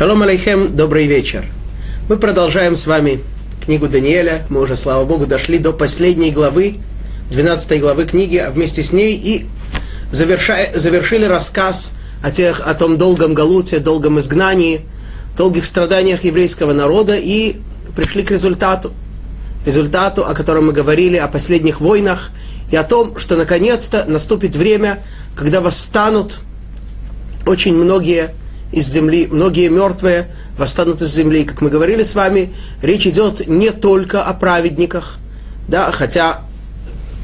Шалом алейхем, добрый вечер. Мы продолжаем с вами книгу Даниэля. Мы уже, слава Богу, дошли до последней главы, 12 главы книги, а вместе с ней и завершили рассказ о том долгом галуте, долгом изгнании, долгих страданиях еврейского народа и пришли к результату, о котором мы говорили, о последних войнах и о том, что наконец-то наступит время, когда восстанут очень многие из земли, многие мертвые восстанут из земли. Как мы говорили с вами, речь идет не только о праведниках, да, хотя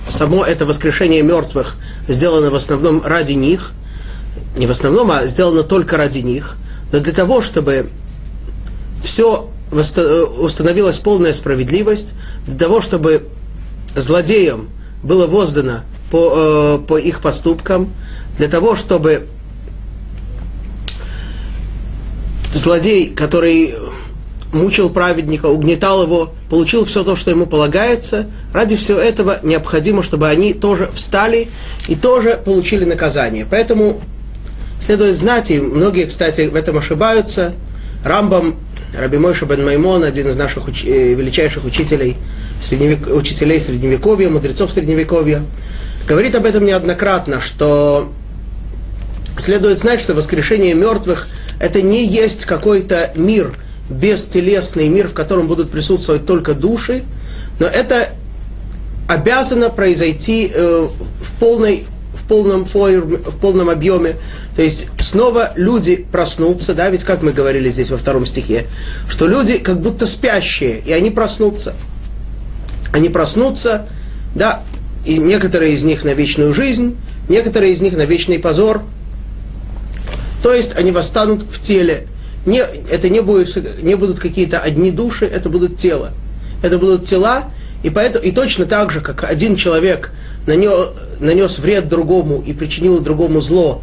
само это воскрешение мертвых сделано в основном ради них, не в основном, а сделано только ради них, но для того, чтобы все установилась полная справедливость, для того, чтобы злодеям было воздано по их поступкам, для того, чтобы злодей, который мучил праведника, угнетал его, получил все то, что ему полагается, ради всего этого необходимо, чтобы они тоже встали и тоже получили наказание. Поэтому следует знать, и многие, кстати, в этом ошибаются, Рамбам, Раби Мойша бен Маймон, один из наших величайших учителей Средневековья, мудрецов Средневековья, говорит об этом неоднократно, что следует знать, что воскрешение мертвых – это не есть какой-то мир, бестелесный мир, в котором будут присутствовать только души, но это обязано произойти в полном объеме, то есть снова люди проснутся, да, ведь как мы говорили здесь во втором стихе, что люди как будто спящие, и они проснутся, да, и некоторые из них на вечную жизнь, некоторые из них на вечный позор, то есть они восстанут в теле, это не будут какие-то одни души, это будут тела, и точно так же, как один человек нанес вред другому и причинил другому зло,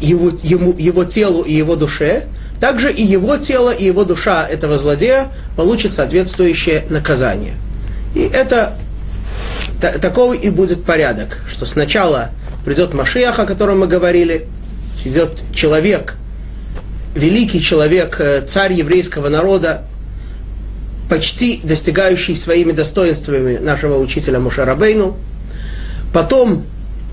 его телу и его душе, также и его тело, и его душа этого злодея получат соответствующее наказание. И это такой и будет порядок, что сначала придет Машиах, о котором мы говорили, идет человек, великий человек, царь еврейского народа, почти достигающий своими достоинствами нашего учителя Мушарабейну. Потом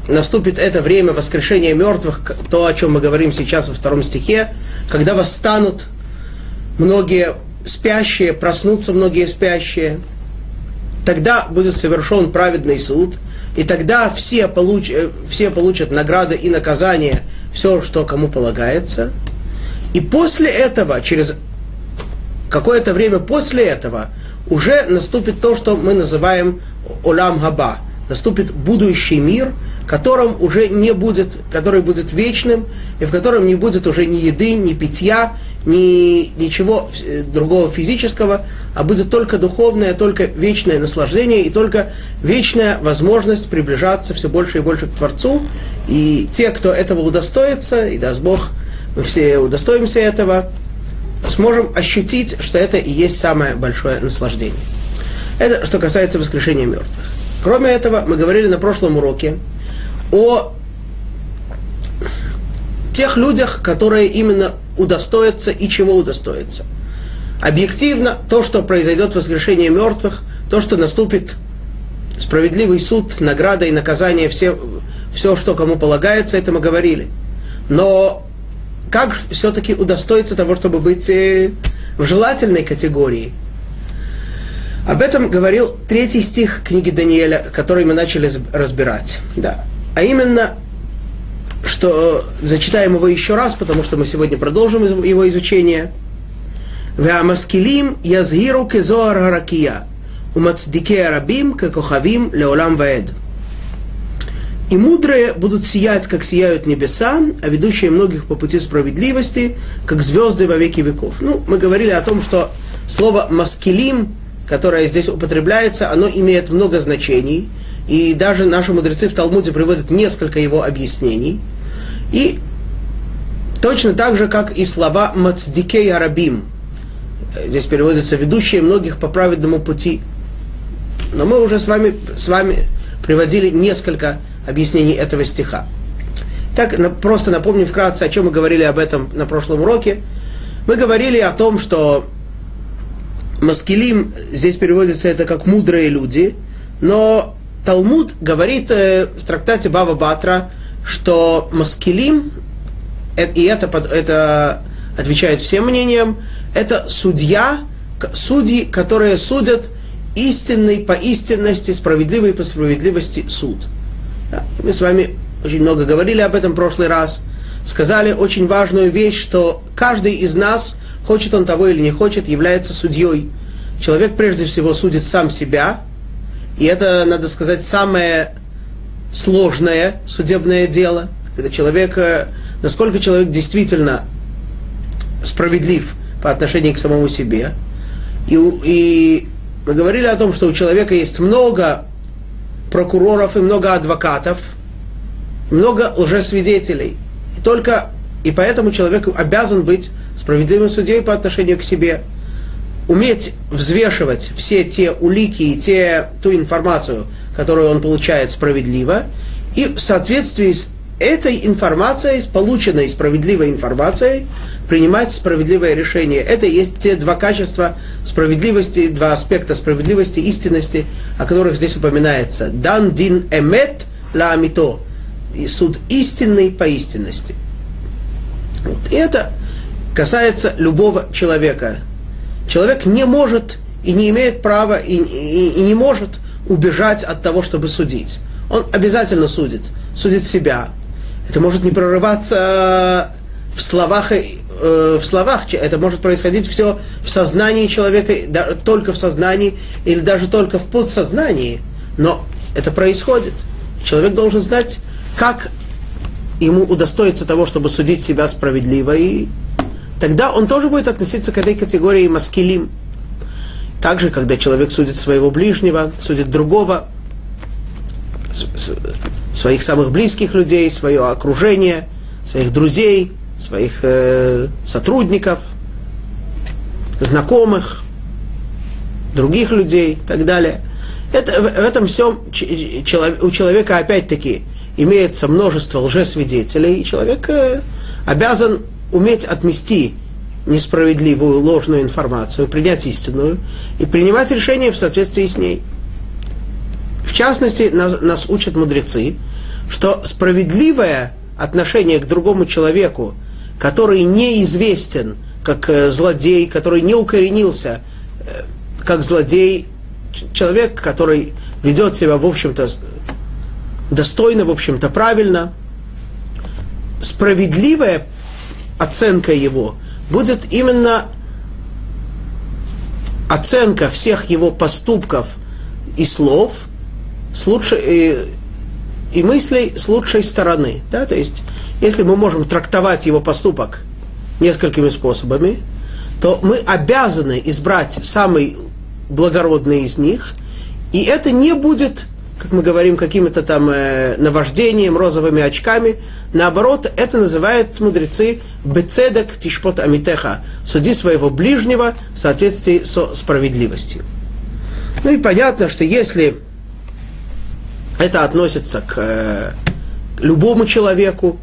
наступит это время воскрешения мертвых, то, о чем мы говорим сейчас во втором стихе, когда восстанут многие спящие, проснутся многие спящие. Тогда будет совершен праведный суд, и тогда все получат награды и наказания, все, что кому полагается. И после этого, через какое-то время после этого, уже наступит то, что мы называем Олам Габа. Наступит будущий мир, который будет вечным, и в котором не будет уже ни еды, ни питья, ни ничего другого физического, а будет только духовное, только вечное наслаждение и только вечная возможность приближаться все больше и больше к Творцу. И те, кто этого удостоится, и даст Бог, мы все удостоимся этого, сможем ощутить, что это и есть самое большое наслаждение. Это что касается воскрешения мертвых. Кроме этого, мы говорили на прошлом уроке о тех людях, которые именно удостоятся и чего удостоятся. Объективно, то, что произойдет воскрешение мертвых, то, что наступит справедливый суд, награда и наказание, все, что кому полагается, это мы говорили. Но как все-таки удостоиться того, чтобы быть в желательной категории? Об этом говорил 3 стих книги Даниэля, который мы начали разбирать. Да. А именно, что зачитаем его еще раз, потому что мы сегодня продолжим его изучение. «Веамаскилим язгиру кезоар гаракия, умацдике рабим кекохавим леолам ваэд». И мудрые будут сиять, как сияют небеса, а ведущие многих по пути справедливости, как звезды во веки веков. Ну, мы говорили о том, что слово «маскилим», которое здесь употребляется, оно имеет много значений, и даже наши мудрецы в Талмуде приводят несколько его объяснений. И точно так же, как и слова «мацдикей арабим», здесь переводится «ведущие многих по праведному пути». Но мы уже с вами приводили несколько объяснений этого стиха. Так, просто напомним вкратце, о чем мы говорили об этом на прошлом уроке. Мы говорили о том, что маскилим, здесь переводится это как мудрые люди, но Талмуд говорит в трактате Бава Батра, что маскилим, и это отвечает всем мнениям, это судьи, которые судят истинный по истинности, справедливый по справедливости суд. Мы с вами очень много говорили об этом в прошлый раз, сказали очень важную вещь, что каждый из нас, хочет он того или не хочет, является судьей. Человек прежде всего судит сам себя, и это, надо сказать, самое сложное судебное дело, когда человек, насколько человек действительно справедлив по отношению к самому себе. И мы говорили о том, что у человека есть много прокуроров и много адвокатов, и много лжесвидетелей. И поэтому человек обязан быть справедливым судьей по отношению к себе, уметь взвешивать все те улики и ту информацию, которую он получает справедливо, и в соответствии с этой информацией, с полученной справедливой информацией, принимать справедливое решение. Это и есть те два качества справедливости, два аспекта справедливости, истинности, о которых здесь упоминается. Дан дин эмет ла амито. И суд истинный по истинности. Вот. И это касается любого человека. Человек не может и не имеет права и не может убежать от того, чтобы судить. Он обязательно судит себя. Это может не прорываться в словах, это может происходить все в сознании человека, только в сознании или даже только в подсознании. Но это происходит. Человек должен знать, как ему удостоится того, чтобы судить себя справедливо, и тогда он тоже будет относиться к этой категории маскилим. Также, когда человек судит своего ближнего, судит другого, своих самых близких людей, свое окружение, своих друзей, своих сотрудников, знакомых, других людей и так далее. В этом всем у человека опять-таки имеется множество лжесвидетелей, и человек обязан уметь отмести несправедливую, ложную информацию, принять истинную и принимать решения в соответствии с ней. В частности, нас учат мудрецы, что справедливое отношение к другому человеку, который неизвестен как злодей, который не укоренился как злодей, человек, который ведет себя, в общем-то, достойно, в общем-то, правильно, справедливая оценка его будет именно оценка всех его поступков и слов и мыслей с лучшей стороны. Да? То есть, если мы можем трактовать его поступок несколькими способами, то мы обязаны избрать самый благородный из них, и это не будет, как мы говорим, каким-то там наваждением, розовыми очками. Наоборот, это называют мудрецы «бецедек тишпот амитеха» – «суди своего ближнего в соответствии со справедливостью». Ну и понятно, что если это относится к любому человеку,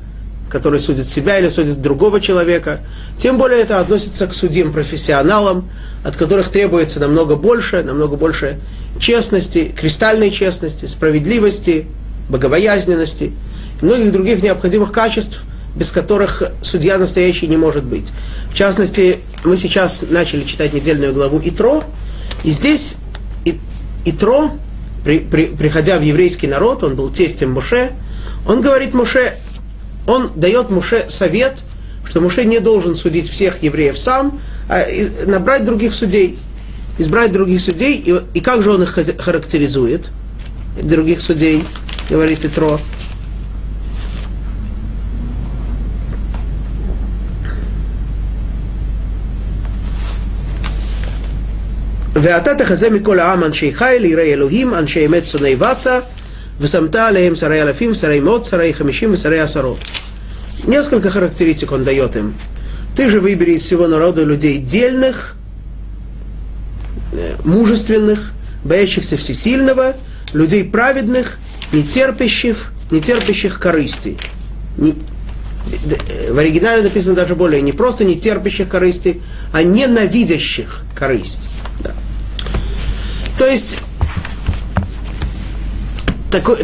который судит себя или судит другого человека, тем более это относится к судьям-профессионалам, от которых требуется намного больше честности, кристальной честности, справедливости, богобоязненности и многих других необходимых качеств, без которых судья настоящий не может быть. В частности, мы сейчас начали читать недельную главу Итро, и здесь Итро, приходя в еврейский народ, он был тестем Моше, он говорит Моше, он дает Моше совет, что Моше не должен судить всех евреев сам, а набрать других судей, избрать других судей, и как же он их характеризует, других судей, говорит Итро. «Веатата хаземи кола аман шейхайл, ирей элухим, ан шеймет суней ваца, весамта алеем сарай алафим, сарай мот, сарай хамишим, сарай асарот». Несколько характеристик он дает им. «Ты же выбери из всего народа людей дельных, мужественных, боящихся всесильного, людей праведных, нетерпящих корысти». не, в оригинале написано даже более, не просто не терпящих корысти, а ненавидящих корысть. Да. То есть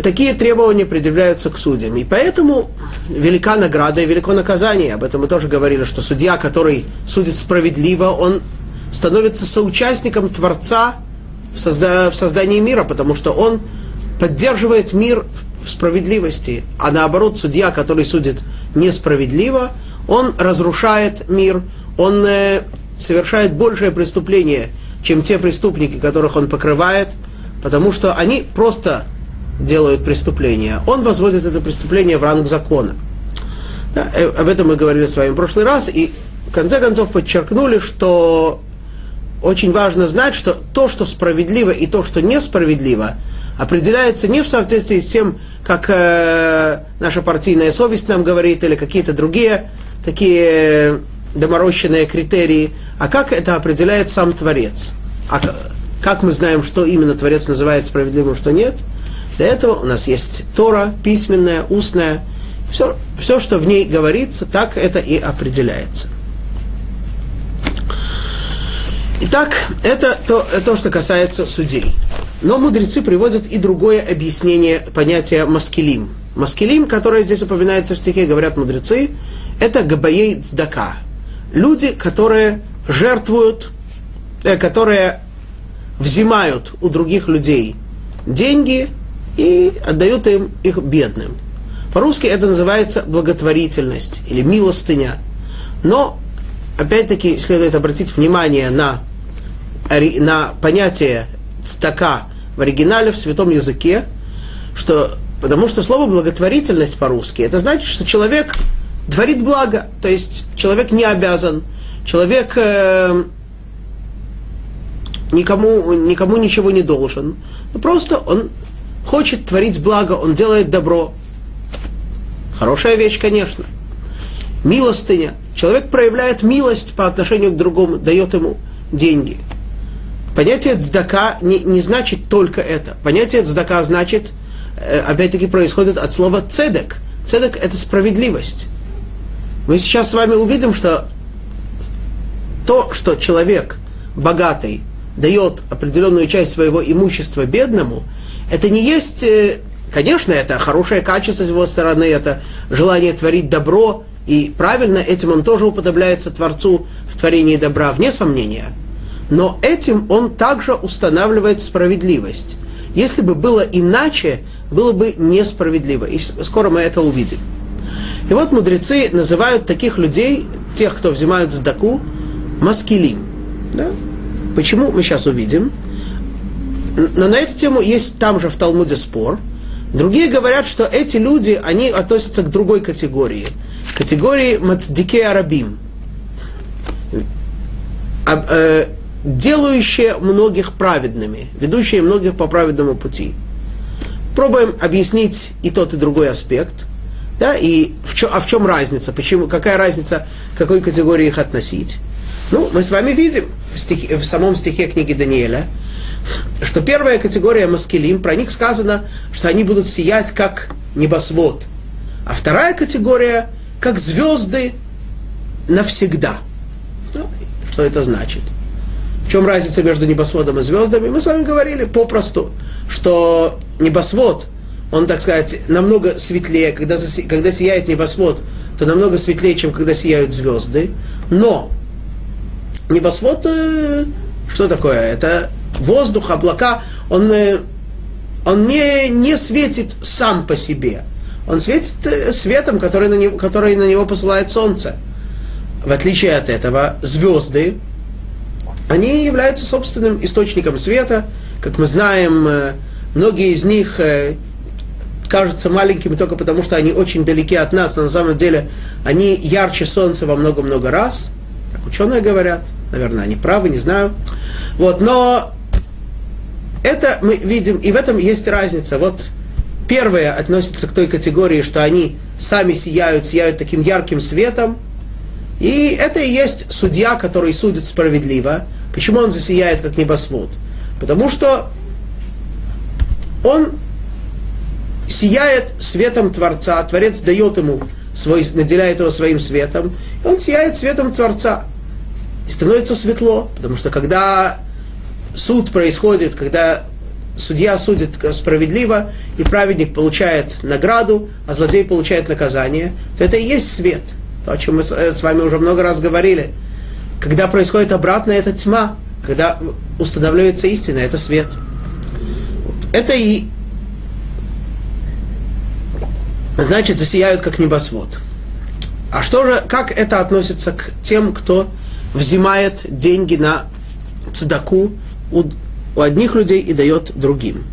такие требования предъявляются к судьям. И поэтому велика награда и велико наказание. Об этом мы тоже говорили, что судья, который судит справедливо, он становится соучастником Творца в создании мира, потому что он поддерживает мир в справедливости. А наоборот, судья, который судит несправедливо, он разрушает мир, он совершает большее преступление, чем те преступники, которых он покрывает, потому что они просто делают преступления. Он возводит это преступление в ранг закона. Да, об этом мы говорили с вами в прошлый раз, и в конце концов подчеркнули, что очень важно знать, что то, что справедливо, и то, что несправедливо, определяется не в соответствии с тем, как наша партийная совесть нам говорит, или какие-то другие такие доморощенные критерии, а как это определяет сам Творец. А как мы знаем, что именно Творец называет справедливым, что нет? Для этого у нас есть Тора, письменная, устная. Все, что в ней говорится, так это и определяется. Итак, это то, что касается судей. Но мудрецы приводят и другое объяснение понятия маскилим. Маскилим, которое здесь упоминается в стихе, говорят мудрецы, это габаей цдака. Люди, которые жертвуют, которые взимают у других людей деньги и отдают им их бедным. По-русски это называется благотворительность или милостыня. Но, опять-таки, следует обратить внимание на понятие цдака в оригинале, в святом языке, потому что слово благотворительность по-русски, это значит, что человек творит благо, то есть человек не обязан, человек никому ничего не должен, просто он хочет творить благо, он делает добро. Хорошая вещь, конечно. Милостыня. Человек проявляет милость по отношению к другому, дает ему деньги. Понятие цдака не значит только это. Понятие цдака значит, опять-таки, происходит от слова цедек. Цедек – это справедливость. Мы сейчас с вами увидим, что то, что человек богатый дает определенную часть своего имущества бедному, это не есть, конечно, это хорошее качество с его стороны, это желание творить добро, и правильно, этим он тоже уподобляется Творцу в творении добра, вне сомнения. Но этим он также устанавливает справедливость. Если бы было иначе, было бы несправедливо. И скоро мы это увидим. И вот мудрецы называют таких людей, тех, кто взимают цдаку, маскилим. Да? Почему, мы сейчас увидим. Но на эту тему есть там же в Талмуде спор. Другие говорят, что эти люди, они относятся к другой категории. Категории мацдике арабим. Делающие многих праведными, ведущие многих по праведному пути. Пробуем объяснить и тот, и другой аспект. Да, и в чем разница, какая разница, к какой категории их относить. Ну, мы с вами видим в самом стихе книги Даниэля, что первая категория маскилим, про них сказано, что они будут сиять как небосвод. А вторая категория как звезды навсегда. Ну, что это значит? В чем разница между небосводом и звездами? Мы с вами говорили попросту, что небосвод, он, так сказать, намного светлее, когда сияет небосвод, то намного светлее, чем когда сияют звезды. Но небосвод, что такое? Это воздух, облака, он не светит сам по себе. Он светит светом, который на него посылает солнце. В отличие от этого, звезды, они являются собственным источником света. Как мы знаем, многие из них кажутся маленькими только потому, что они очень далеки от нас, но на самом деле они ярче солнца во много-много раз. Так ученые говорят. Наверное, они правы, не знаю. Вот, но это мы видим, и в этом есть разница. Вот первые относятся к той категории, что они сами сияют таким ярким светом. И это и есть судья, который судит справедливо. Почему он засияет, как небосвод? Потому что он сияет светом Творца, Творец дает ему наделяет его своим светом, и он сияет светом Творца. И становится светло, потому что когда суд происходит, когда судья судит справедливо, и праведник получает награду, а злодей получает наказание, то это и есть свет. То, о чем мы с вами уже много раз говорили. Когда происходит обратное, это тьма. Когда устанавливается истина, это свет. Это и значит, засияют как небосвод. А что же, как это относится к тем, кто взимает деньги на цдаку у одних людей и дает другим?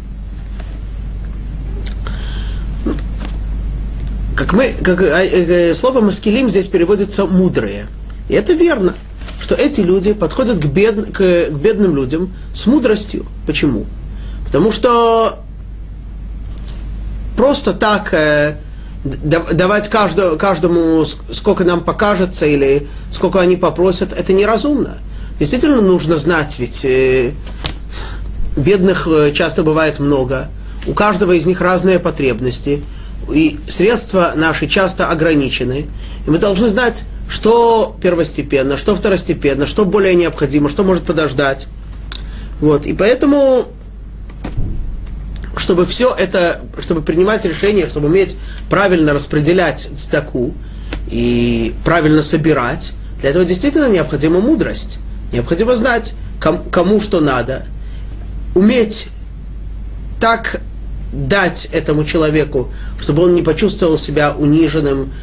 Слово «маскилим» здесь переводится «мудрые». И это верно, что эти люди подходят к бедным людям с мудростью. Почему? Потому что просто так давать каждому сколько нам покажется или сколько они попросят, это неразумно. Действительно нужно знать, ведь бедных часто бывает много, у каждого из них разные потребности, и средства наши часто ограничены, и мы должны знать, что первостепенно, что второстепенно, что более необходимо, что может подождать. Вот. И поэтому, чтобы все это, чтобы принимать решения, чтобы уметь правильно распределять цдаку и правильно собирать, для этого действительно необходима мудрость. Необходимо знать, кому что надо, уметь так дать этому человеку, чтобы он не почувствовал себя униженным,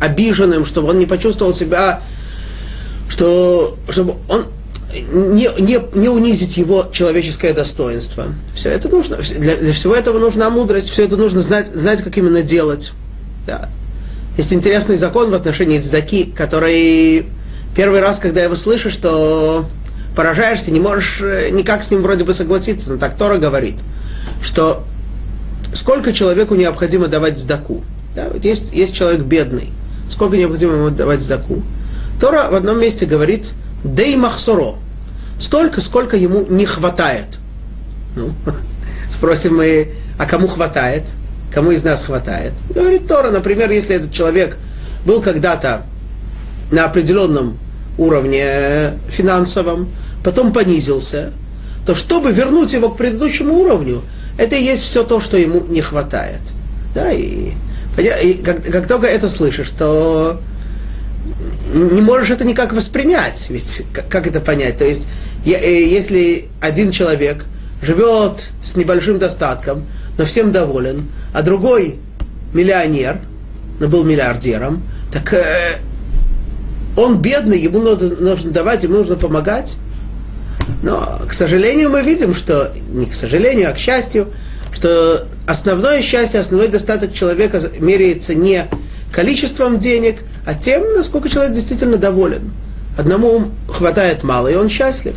обиженным, чтобы он не почувствовал себя, чтобы он не унизить его человеческое достоинство. Все это нужно, для всего этого нужна мудрость, все это нужно знать, как именно делать. Да. Есть интересный закон в отношении цдаки, который первый раз, когда его слышишь, то поражаешься, не можешь никак с ним вроде бы согласиться, но так Тора говорит, что сколько человеку необходимо давать цдаку. Да, вот есть человек бедный, сколько необходимо ему давать цдаку. Тора в одном месте говорит «дей махсоро», столько, сколько ему не хватает. Ну, спросим мы, а кому хватает? Кому из нас хватает? Говорит Тора, например, если этот человек был когда-то на определенном уровне финансовом, потом понизился, то чтобы вернуть его к предыдущему уровню, это и есть все то, что ему не хватает. Да, и как только это слышишь, то не можешь это никак воспринять. Ведь как это понять? То есть, если один человек живет с небольшим достатком, но всем доволен, а другой миллионер, но был миллиардером, так он бедный, ему нужно давать, ему нужно помогать. Но, к сожалению, мы видим, что, не к сожалению, а к счастью, что основное счастье, основной достаток человека меряется не количеством денег, а тем, насколько человек действительно доволен. Одному хватает мало, и он счастлив.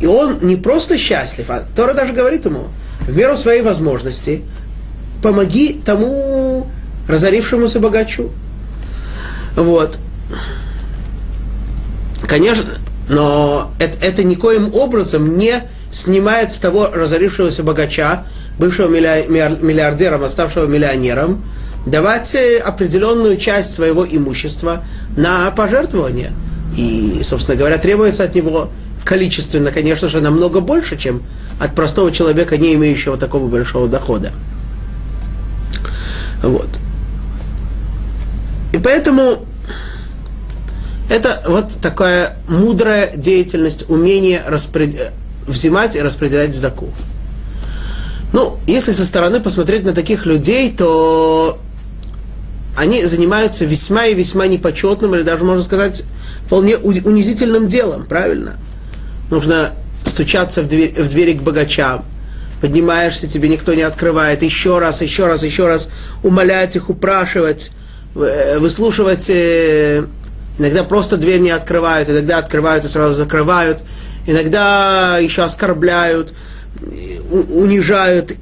И он не просто счастлив, а Тора даже говорит ему, в меру своей возможности, помоги тому разорившемуся богачу. Вот. Конечно, но это никоим образом не снимает с того разорившегося богача, бывшего миллиардером, оставшего миллионером, давать определенную часть своего имущества на пожертвование. И, собственно говоря, требуется от него количественно, конечно же, намного больше, чем от простого человека, не имеющего такого большого дохода. Вот. И поэтому это вот такая мудрая деятельность, умение взимать и распределять цдаку. Ну, если со стороны посмотреть на таких людей, то они занимаются весьма и весьма непочетным, или даже, можно сказать, вполне унизительным делом, правильно? Нужно стучаться в двери к богачам, поднимаешься, тебе никто не открывает, еще раз умолять их, упрашивать, выслушивать. Иногда просто дверь не открывают, иногда открывают и сразу закрывают, иногда еще оскорбляют, унижают.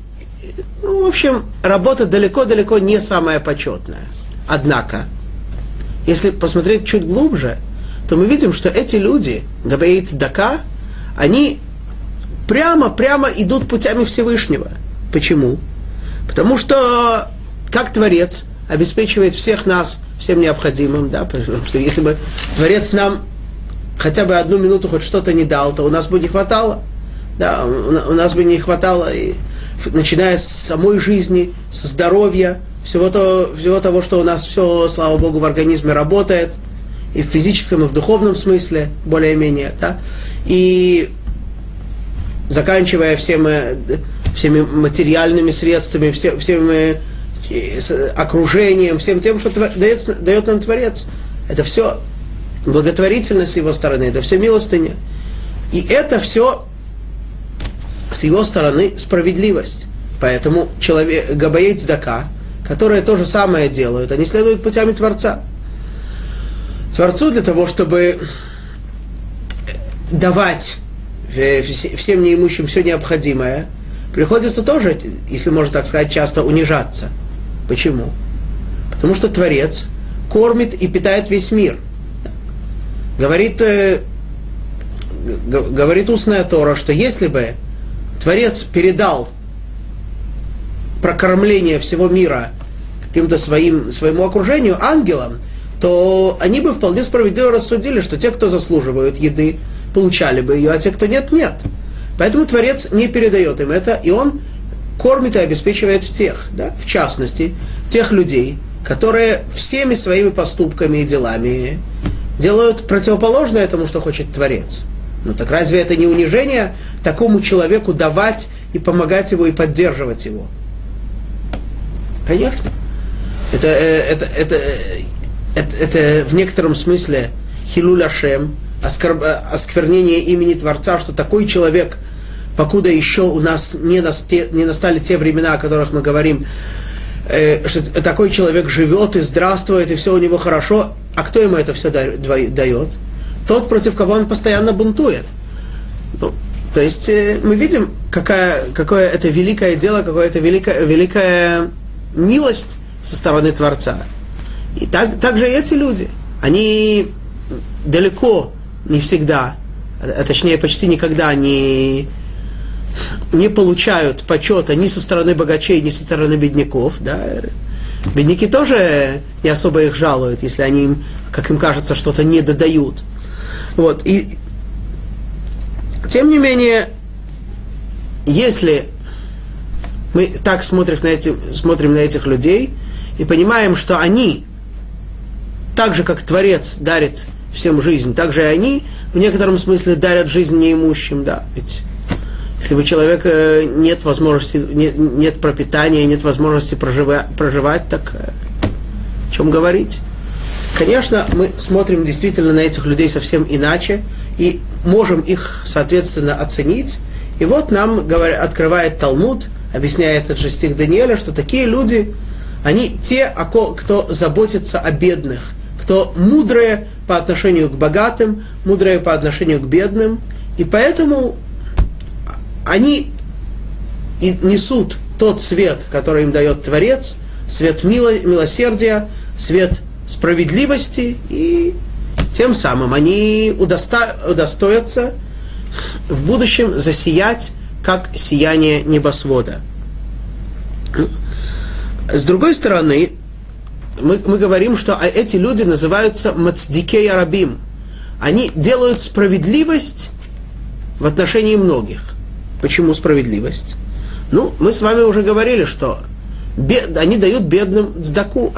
Ну, в общем, работа далеко-далеко не самая почетная. Однако, если посмотреть чуть глубже, то мы видим, что эти люди, габеи цдака, они прямо-прямо идут путями Всевышнего. Почему? Потому что, как Творец, обеспечивает всех нас всем необходимым, да, потому что если бы Творец нам хотя бы одну минуту хоть что-то не дал, то у нас бы не хватало, да, у нас бы не хватало, и, начиная с самой жизни, со здоровья, всего того, что у нас все, слава Богу, в организме работает, и в физическом, и в духовном смысле, более-менее, да, и заканчивая всеми материальными средствами, всеми окружением, всем тем, что дает нам Творец. Это все благотворительность с его стороны, это все милостыня. И это все с его стороны справедливость. Поэтому габаей цдака, которые то же самое делают, они следуют путями Творца. Творцу для того, чтобы давать всем неимущим все необходимое, приходится тоже, если можно так сказать, часто унижаться. Почему? Потому что Творец кормит и питает весь мир. Говорит устная Тора, что если бы Творец передал прокормление всего мира каким-то своему окружению, ангелам, то они бы вполне справедливо рассудили, что те, кто заслуживают еды, получали бы ее, а те, кто нет, нет. Поэтому Творец не передает им это, и он кормит и обеспечивает всех, да? В частности, тех людей, которые всеми своими поступками и делами делают противоположное тому, что хочет Творец. Ну так разве это не унижение такому человеку давать и помогать его, и поддерживать его? Конечно. Это в некотором смысле хилуль Ашем, осквернение имени Творца, что такой человек, покуда еще у нас не настали те времена, о которых мы говорим, что такой человек живет и здравствует, и все у него хорошо, а кто ему это все дает? Тот, против кого он постоянно бунтует. Ну, то есть мы видим, какое это великое дело, какое это великая милость со стороны Творца. И так же и эти люди. Они далеко не всегда, а точнее почти никогда не получают почета ни со стороны богачей, ни со стороны бедняков. Да? Бедняки тоже не особо их жалуют, если они им, как им кажется, что-то не додают. Вот. И, тем не менее, если мы так смотрим на этих людей и понимаем, что они, так же как Творец дарит всем жизнь, так же и они в некотором смысле дарят жизнь неимущим, да, ведь если у человека нет возможности, нет пропитания, нет возможности проживать, так о чем говорить? Конечно, мы смотрим действительно на этих людей совсем иначе и можем их, соответственно, оценить. И вот нам открывает Талмуд, объясняет этот же стих Даниэля, что такие люди, они те, кто заботится о бедных, кто мудрые по отношению к богатым, мудрые по отношению к бедным, и поэтому они и несут тот свет, который им дает Творец, свет милосердия, свет справедливости, и тем самым они удостоятся в будущем засиять, как сияние небосвода. С другой стороны, мы говорим, что эти люди называются мацдикей арабим. Они делают справедливость в отношении многих. Почему справедливость? Ну, мы с вами уже говорили, что они дают бедным цдаку,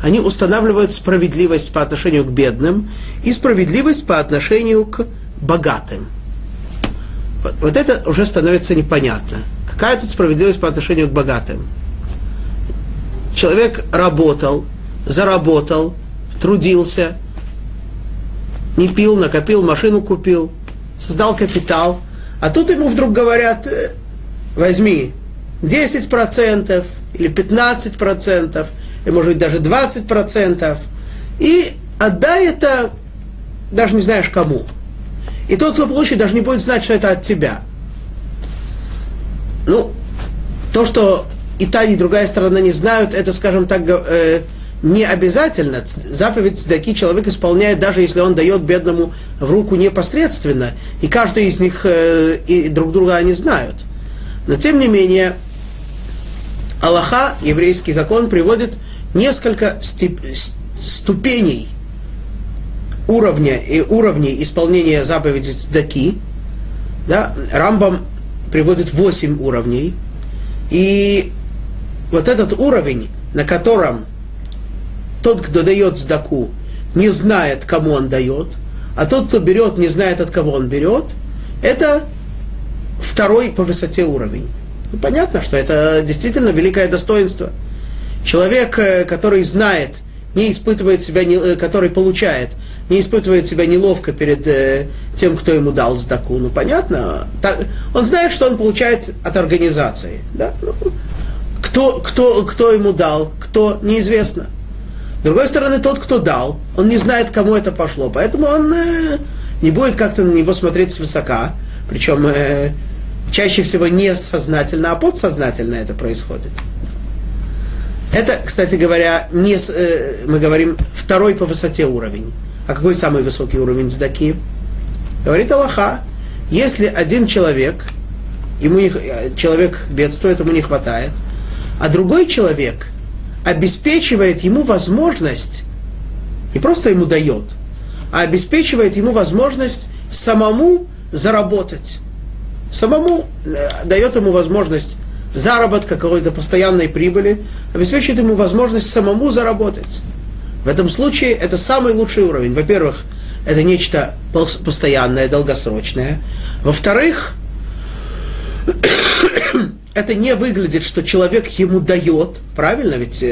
они устанавливают справедливость по отношению к бедным и справедливость по отношению к богатым. Вот это уже становится непонятно. Какая тут справедливость по отношению к богатым? Человек работал, заработал, трудился, не пил, накопил, машину купил, создал капитал. А тут ему вдруг говорят, возьми 10% или 15%, или, может быть, даже 20%, и отдай это, даже не знаешь кому. И тот, кто получит, даже не будет знать, что это от тебя. Ну, то, что и та, и другая сторона не знают, это, скажем так, не обязательно. Заповедь цдаки человек исполняет, даже если он дает бедному в руку непосредственно, и каждый из них и друг друга они знают. Но, тем не менее, Аллаха, еврейский закон, приводит несколько ступеней уровней исполнения заповеди цдаки. Да? Рамбам приводит 8 уровней. И вот этот уровень, на котором тот, кто дает цдаку, не знает, кому он дает, а тот, кто берет, не знает, от кого он берет, это второй по высоте уровень. Ну, понятно, что это действительно великое достоинство. Человек, который знает, не испытывает себя, который получает, не испытывает себя неловко перед тем, кто ему дал цдаку. Ну, понятно. Он знает, что он получает от организации. Да? Ну, кто ему дал, кто, неизвестно. С другой стороны, тот, кто дал, он не знает, кому это пошло, поэтому он не будет как-то на него смотреть свысока, причем чаще всего не сознательно, а подсознательно это происходит. Это, кстати говоря, мы говорим второй по высоте уровень. А какой самый высокий уровень цдаки? Говорит Аллаха, если один человек, человек бедствует, ему не хватает, а другой человек обеспечивает ему возможность, не просто ему дает, а обеспечивает ему возможность самому заработать. Самому дает ему возможность заработка, какой-то постоянной прибыли, обеспечивает ему возможность самому заработать. В этом случае это самый лучший уровень. Во-первых, это нечто постоянное, долгосрочное. Во-вторых, это не выглядит, что человек ему дает, правильно? Ведь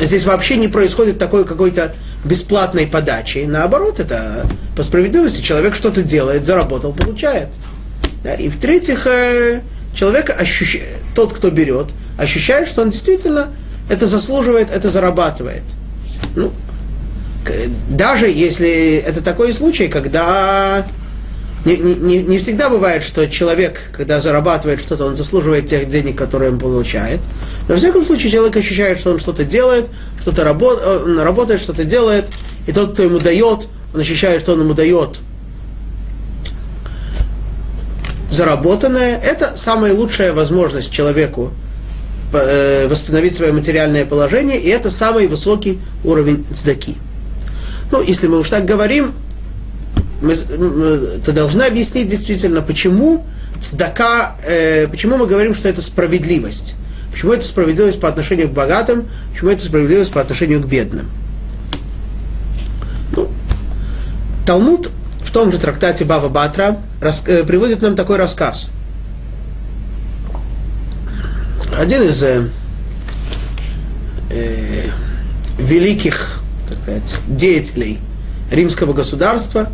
здесь вообще не происходит такой какой-то бесплатной подачи. Наоборот, это по справедливости человек что-то делает, заработал, получает. Да? И в-третьих, тот, кто берет, ощущает, что он действительно это заслуживает, это зарабатывает. Ну, даже если это такой случай, когда... Не всегда бывает, что человек, когда зарабатывает что-то, он заслуживает тех денег, которые он получает. Но, во всяком случае, человек ощущает, что он что-то делает, он работает, что-то делает. И тот, кто ему дает, он ощущает, что он ему дает заработанное. Это самая лучшая возможность человеку восстановить свое материальное положение. И это самый высокий уровень цдаки. Ну, если мы уж так говорим, ты должна объяснить действительно, почему цдака, почему мы говорим, что это справедливость. Почему это справедливость по отношению к богатым, почему это справедливость по отношению к бедным. Ну, Талмуд в том же трактате Бава Батра приводит нам такой рассказ. Один из великих, так сказать, деятелей римского государства,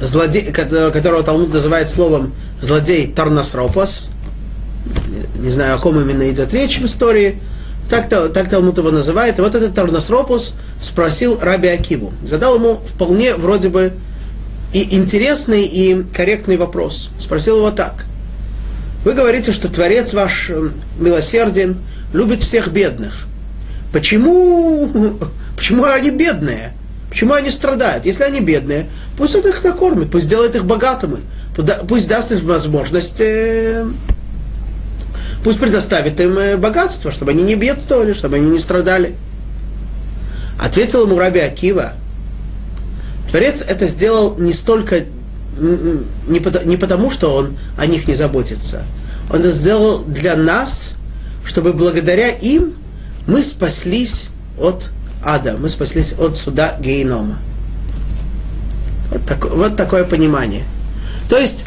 злодей, которого Талмуд называет словом «злодей Тарнасропос», не знаю, о ком именно идет речь в истории, так Талмуд его называет, и вот этот Тарнасропос спросил Раби Акиву, задал ему вполне вроде бы и интересный, и корректный вопрос. Спросил его так: «Вы говорите, что Творец ваш милосерден, любит всех бедных. Почему они бедные? Почему они страдают? Если они бедные, пусть он их накормит, пусть сделает их богатыми, пусть даст им возможность, пусть предоставит им богатство, чтобы они не бедствовали, чтобы они не страдали». Ответил ему Раби Акива: Творец это сделал не столько, не потому, что он о них не заботится. Он это сделал для нас, чтобы благодаря им мы спаслись от ада, мы спаслись от суда геенома. Вот такое понимание. То есть,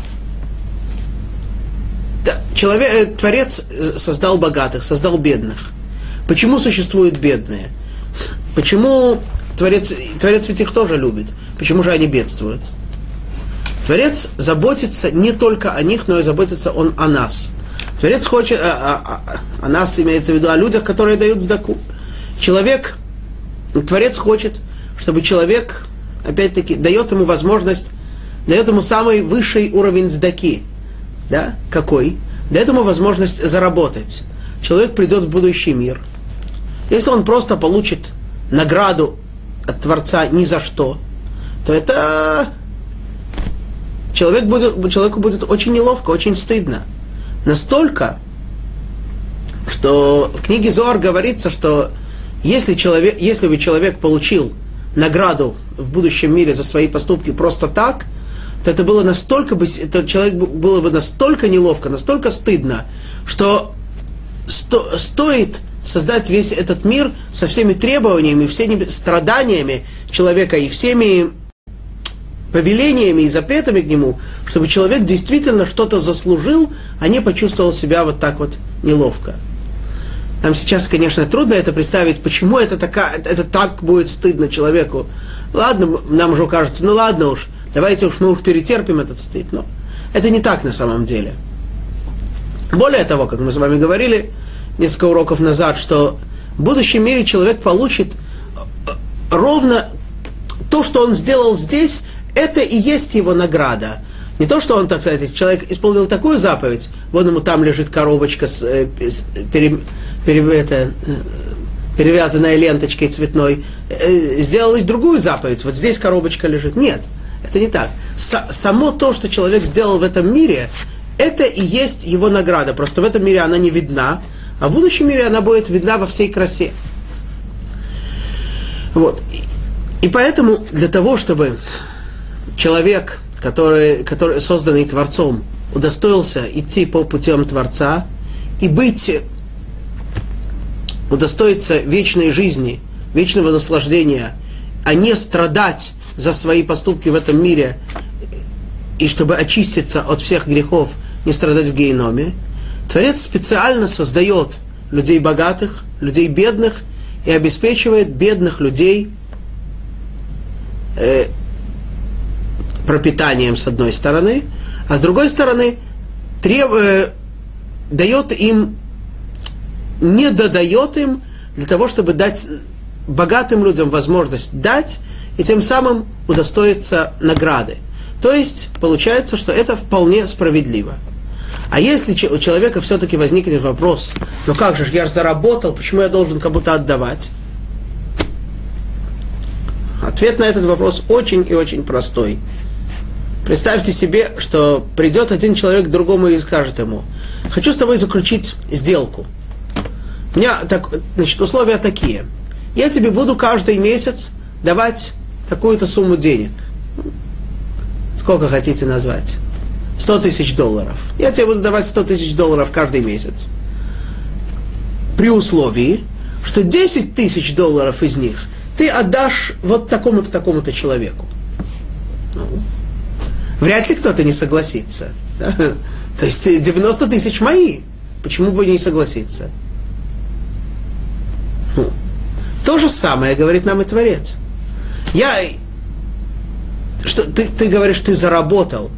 да, Творец создал богатых, создал бедных. Почему существуют бедные? Почему Творец ведь их тоже любит? Почему же они бедствуют? Творец заботится не только о них, но и заботится он о нас. Творец хочет, о нас имеется в виду, о людях, которые дают цдаку. Творец хочет, чтобы человек, опять-таки, дает ему возможность, дает ему самый высший уровень цдаки. Да? Какой? Дает ему возможность заработать. Человек придет в будущий мир. Если он просто получит награду от Творца ни за что, то это человеку будет очень неловко, очень стыдно. Настолько, что в книге Зоар говорится, что если бы человек получил награду в будущем мире за свои поступки просто так, то это было настолько бы, настолько неловко, настолько стыдно, что стоит создать весь этот мир со всеми требованиями, всеми страданиями человека и всеми повелениями и запретами к нему, чтобы человек действительно что-то заслужил, а не почувствовал себя вот так вот неловко. Нам сейчас, конечно, трудно это представить, почему это так будет стыдно человеку. Ладно, нам уже кажется, ну ладно уж, давайте уж мы уж перетерпим этот стыд. Но это не так на самом деле. Более того, как мы с вами говорили несколько уроков назад, что в будущем мире человек получит ровно то, что он сделал здесь, это и есть его награда. Не то, что он, так сказать, человек исполнил такую заповедь, вот ему там лежит коробочка, перевязанная ленточкой цветной, сделал и другую заповедь, вот здесь коробочка лежит. Нет, это не так. Само то, что человек сделал в этом мире, это и есть его награда. Просто в этом мире она не видна, а в будущем мире она будет видна во всей красе. Вот. И поэтому для того, чтобы человек, который созданный Творцом, удостоился идти по путям Творца и удостоиться вечной жизни, вечного наслаждения, а не страдать за свои поступки в этом мире, и чтобы очиститься от всех грехов, не страдать в гееноме, Творец специально создает людей богатых, людей бедных и обеспечивает бедных людей пропитанием с одной стороны, а с другой стороны дает им, не додает им для того, чтобы дать богатым людям возможность дать и тем самым удостоиться награды. То есть получается, что это вполне справедливо. А если у человека все-таки возникнет вопрос, ну как же, я же заработал, почему я должен кому-то отдавать? Ответ на этот вопрос очень и очень простой. Представьте себе, что придет один человек к другому и скажет ему: хочу с тобой заключить сделку. У меня условия такие. Я тебе буду каждый месяц давать такую-то сумму денег. Сколько хотите назвать? 100 000 долларов. Я тебе буду давать 100 000 долларов каждый месяц. При условии, что 10 000 долларов из них ты отдашь вот такому-то, такому-то человеку. Ну, вряд ли кто-то не согласится. Да? То есть 90 000 мои. Почему бы не согласиться? Ну, то же самое говорит нам и Творец. Ты говоришь, ты заработал.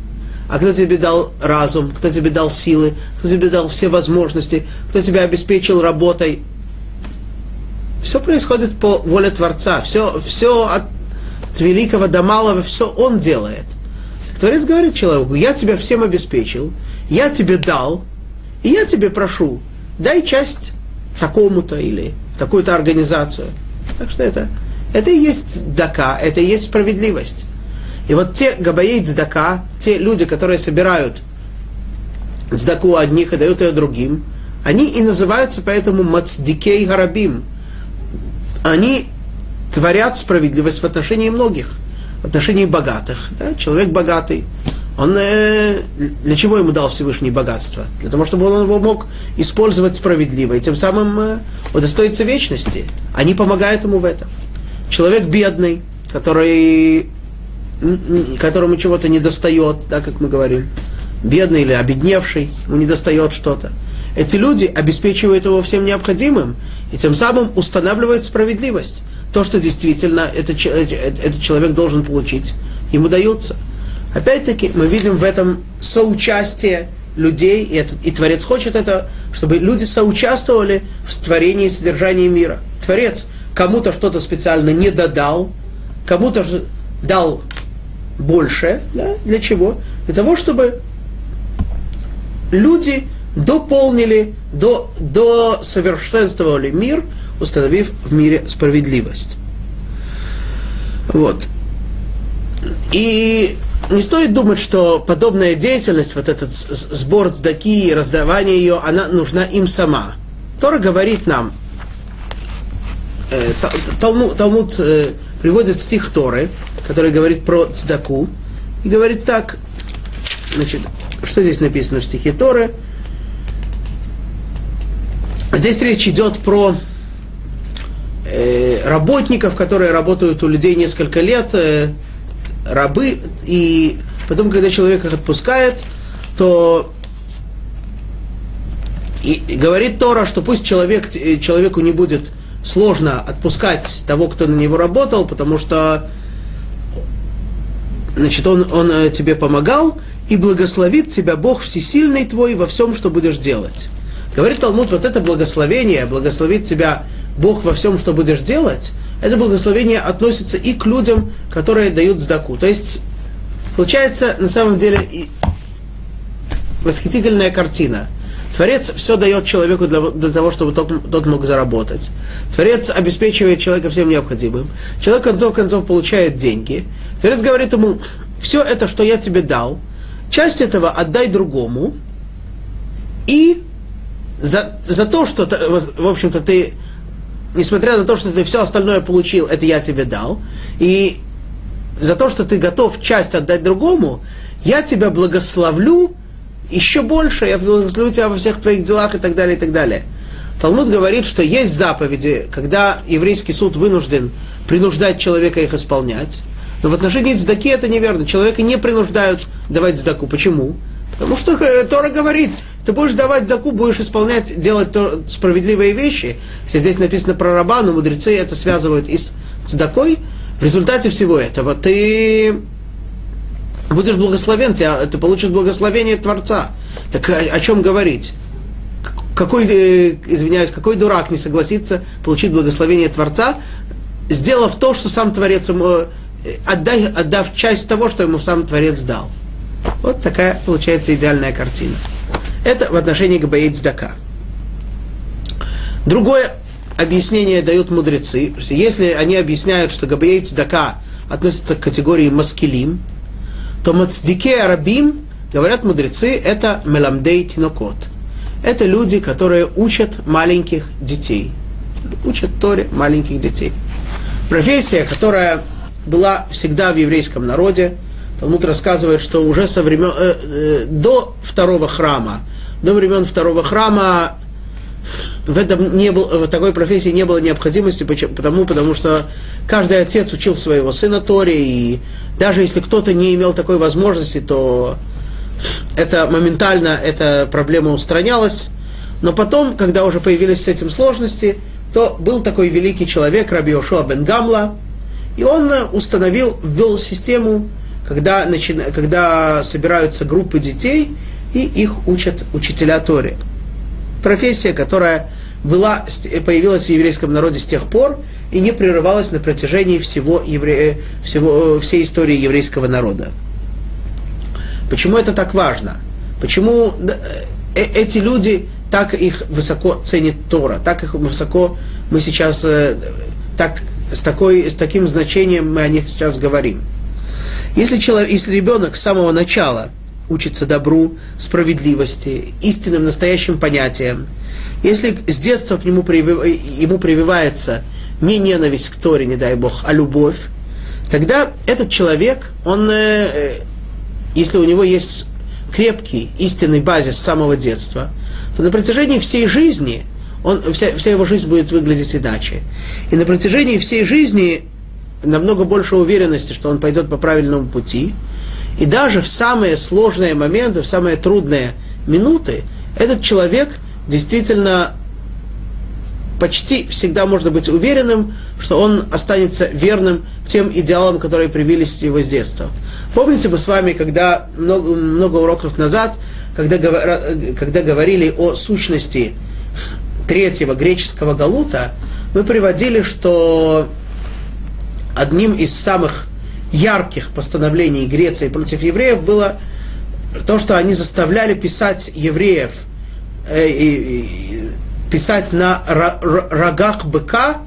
А кто тебе дал разум, кто тебе дал силы, кто тебе дал все возможности, кто тебя обеспечил работой? Все происходит по воле Творца. Все от великого до малого, все Он делает. Творец говорит человеку: я тебя всем обеспечил, я тебе дал, и я тебе прошу, дай часть такому-то или такую-то организацию. Так что это и есть дака, это и есть справедливость. И вот те габаей цдака, те люди, которые собирают цдаку одних и дают ее другим, они и называются поэтому мацдикей гарабим. Они творят справедливость в отношении многих, в отношении богатых. Да? Человек богатый, он для чего ему дал Всевышний богатство? Для того, чтобы он его мог использовать справедливо и тем самым удостоиться вечности. Они помогают ему в этом. Человек бедный, которому чего-то недостает, да, как мы говорим, бедный или обедневший, ему недостает что-то. Эти люди обеспечивают его всем необходимым и тем самым устанавливают справедливость. То, что действительно этот человек должен получить, ему дается. Опять-таки мы видим в этом соучастие людей, и Творец хочет это, чтобы люди соучаствовали в творении и содержании мира. Творец кому-то что-то специально не додал, кому-то же дал больше. Да? Для чего? Для того, чтобы люди дополнили, досовершенствовали мир, установив в мире справедливость. Вот. И не стоит думать, что подобная деятельность, вот этот сбор цдаки и раздавание ее, она нужна им сама. Тора говорит нам, Талмуд приводит стих Торы, который говорит про цдаку, и говорит так, значит, что здесь написано в стихе Торы? Здесь речь идет про работников, которые работают у людей несколько лет, рабы, и потом, когда человек их отпускает, то и говорит Тора, что пусть человеку не будет сложно отпускать того, кто на него работал, потому что, значит, он тебе помогал, и благословит тебя Бог Всесильный твой во всем, что будешь делать. Говорит Талмуд, вот это благословение, благословит тебя Бог во всем, что будешь делать, это благословение относится и к людям, которые дают сдаку. То есть, получается, на самом деле, восхитительная картина. Творец все дает человеку для того, чтобы тот мог заработать. Творец обеспечивает человека всем необходимым. Человек в конце концов получает деньги. Творец говорит ему, все это, что я тебе дал, часть этого отдай другому, и за то, что, в общем-то, ты, несмотря на то, что ты все остальное получил, это я тебе дал, и за то, что ты готов часть отдать другому, я тебя благословлю еще больше, я благословлю тебя во всех твоих делах и так далее, и так далее. Талмуд говорит, что есть заповеди, когда еврейский суд вынужден принуждать человека их исполнять, но в отношении цдаки это неверно. Человека не принуждают давать цдаку. Почему? Потому что Тора говорит, ты будешь давать цдаку, будешь исполнять, делать справедливые вещи. Если здесь написано про раба, но мудрецы это связывают и с цдакой, в результате всего этого ты будешь благословен, ты получишь благословение Творца. Так о чем говорить? Какой дурак не согласится получить благословение Творца, сделав то, что сам Творец ему, отдав часть того, что ему сам Творец дал. Вот такая получается идеальная картина. Это в отношении к баэй цдака. Другое объяснение дают мудрецы. Если они объясняют, что баэй цдака относится к категории маскилим, то мацдике арабим, говорят мудрецы, это меламдей тинокот. Это люди, которые учат маленьких детей. Учат Торе маленьких детей. Профессия, которая была всегда в еврейском народе. Талмуд рассказывает, что уже со времен до времен второго храма в этом не было, в такой профессии не было необходимости, потому что каждый отец учил своего сына Торе, и даже если кто-то не имел такой возможности, то это моментально эта проблема устранялась. Но потом, когда уже появились с этим сложности, то был такой великий человек Раби Йошуа бен Гамла, и он ввел систему, когда собираются группы детей, и их учат учителя Торы. Профессия, которая появилась в еврейском народе с тех пор и не прерывалась на протяжении всей истории еврейского народа. Почему это так важно? Почему эти люди, так их высоко ценит Тора, так их высоко мы сейчас, с таким значением мы о них сейчас говорим? Если ребенок с самого начала учится добру, справедливости, истинным, настоящим понятиям, если с детства к нему ему прививается не ненависть к Торе, не дай Бог, а любовь, тогда этот человек, если у него есть крепкий, истинный базис с самого детства, то на протяжении всей жизни вся его жизнь будет выглядеть иначе. И на протяжении всей жизни намного больше уверенности, что он пойдет по правильному пути. И даже в самые сложные моменты, в самые трудные минуты, этот человек действительно почти всегда можно быть уверенным, что он останется верным тем идеалам, которые привились его с детства. Помните мы с вами, когда много уроков назад, когда говорили о сущности третьего греческого галута, мы приводили, что одним из самых ярких постановлений Греции против евреев было то, что они заставляли писать евреев, писать на рогах быка,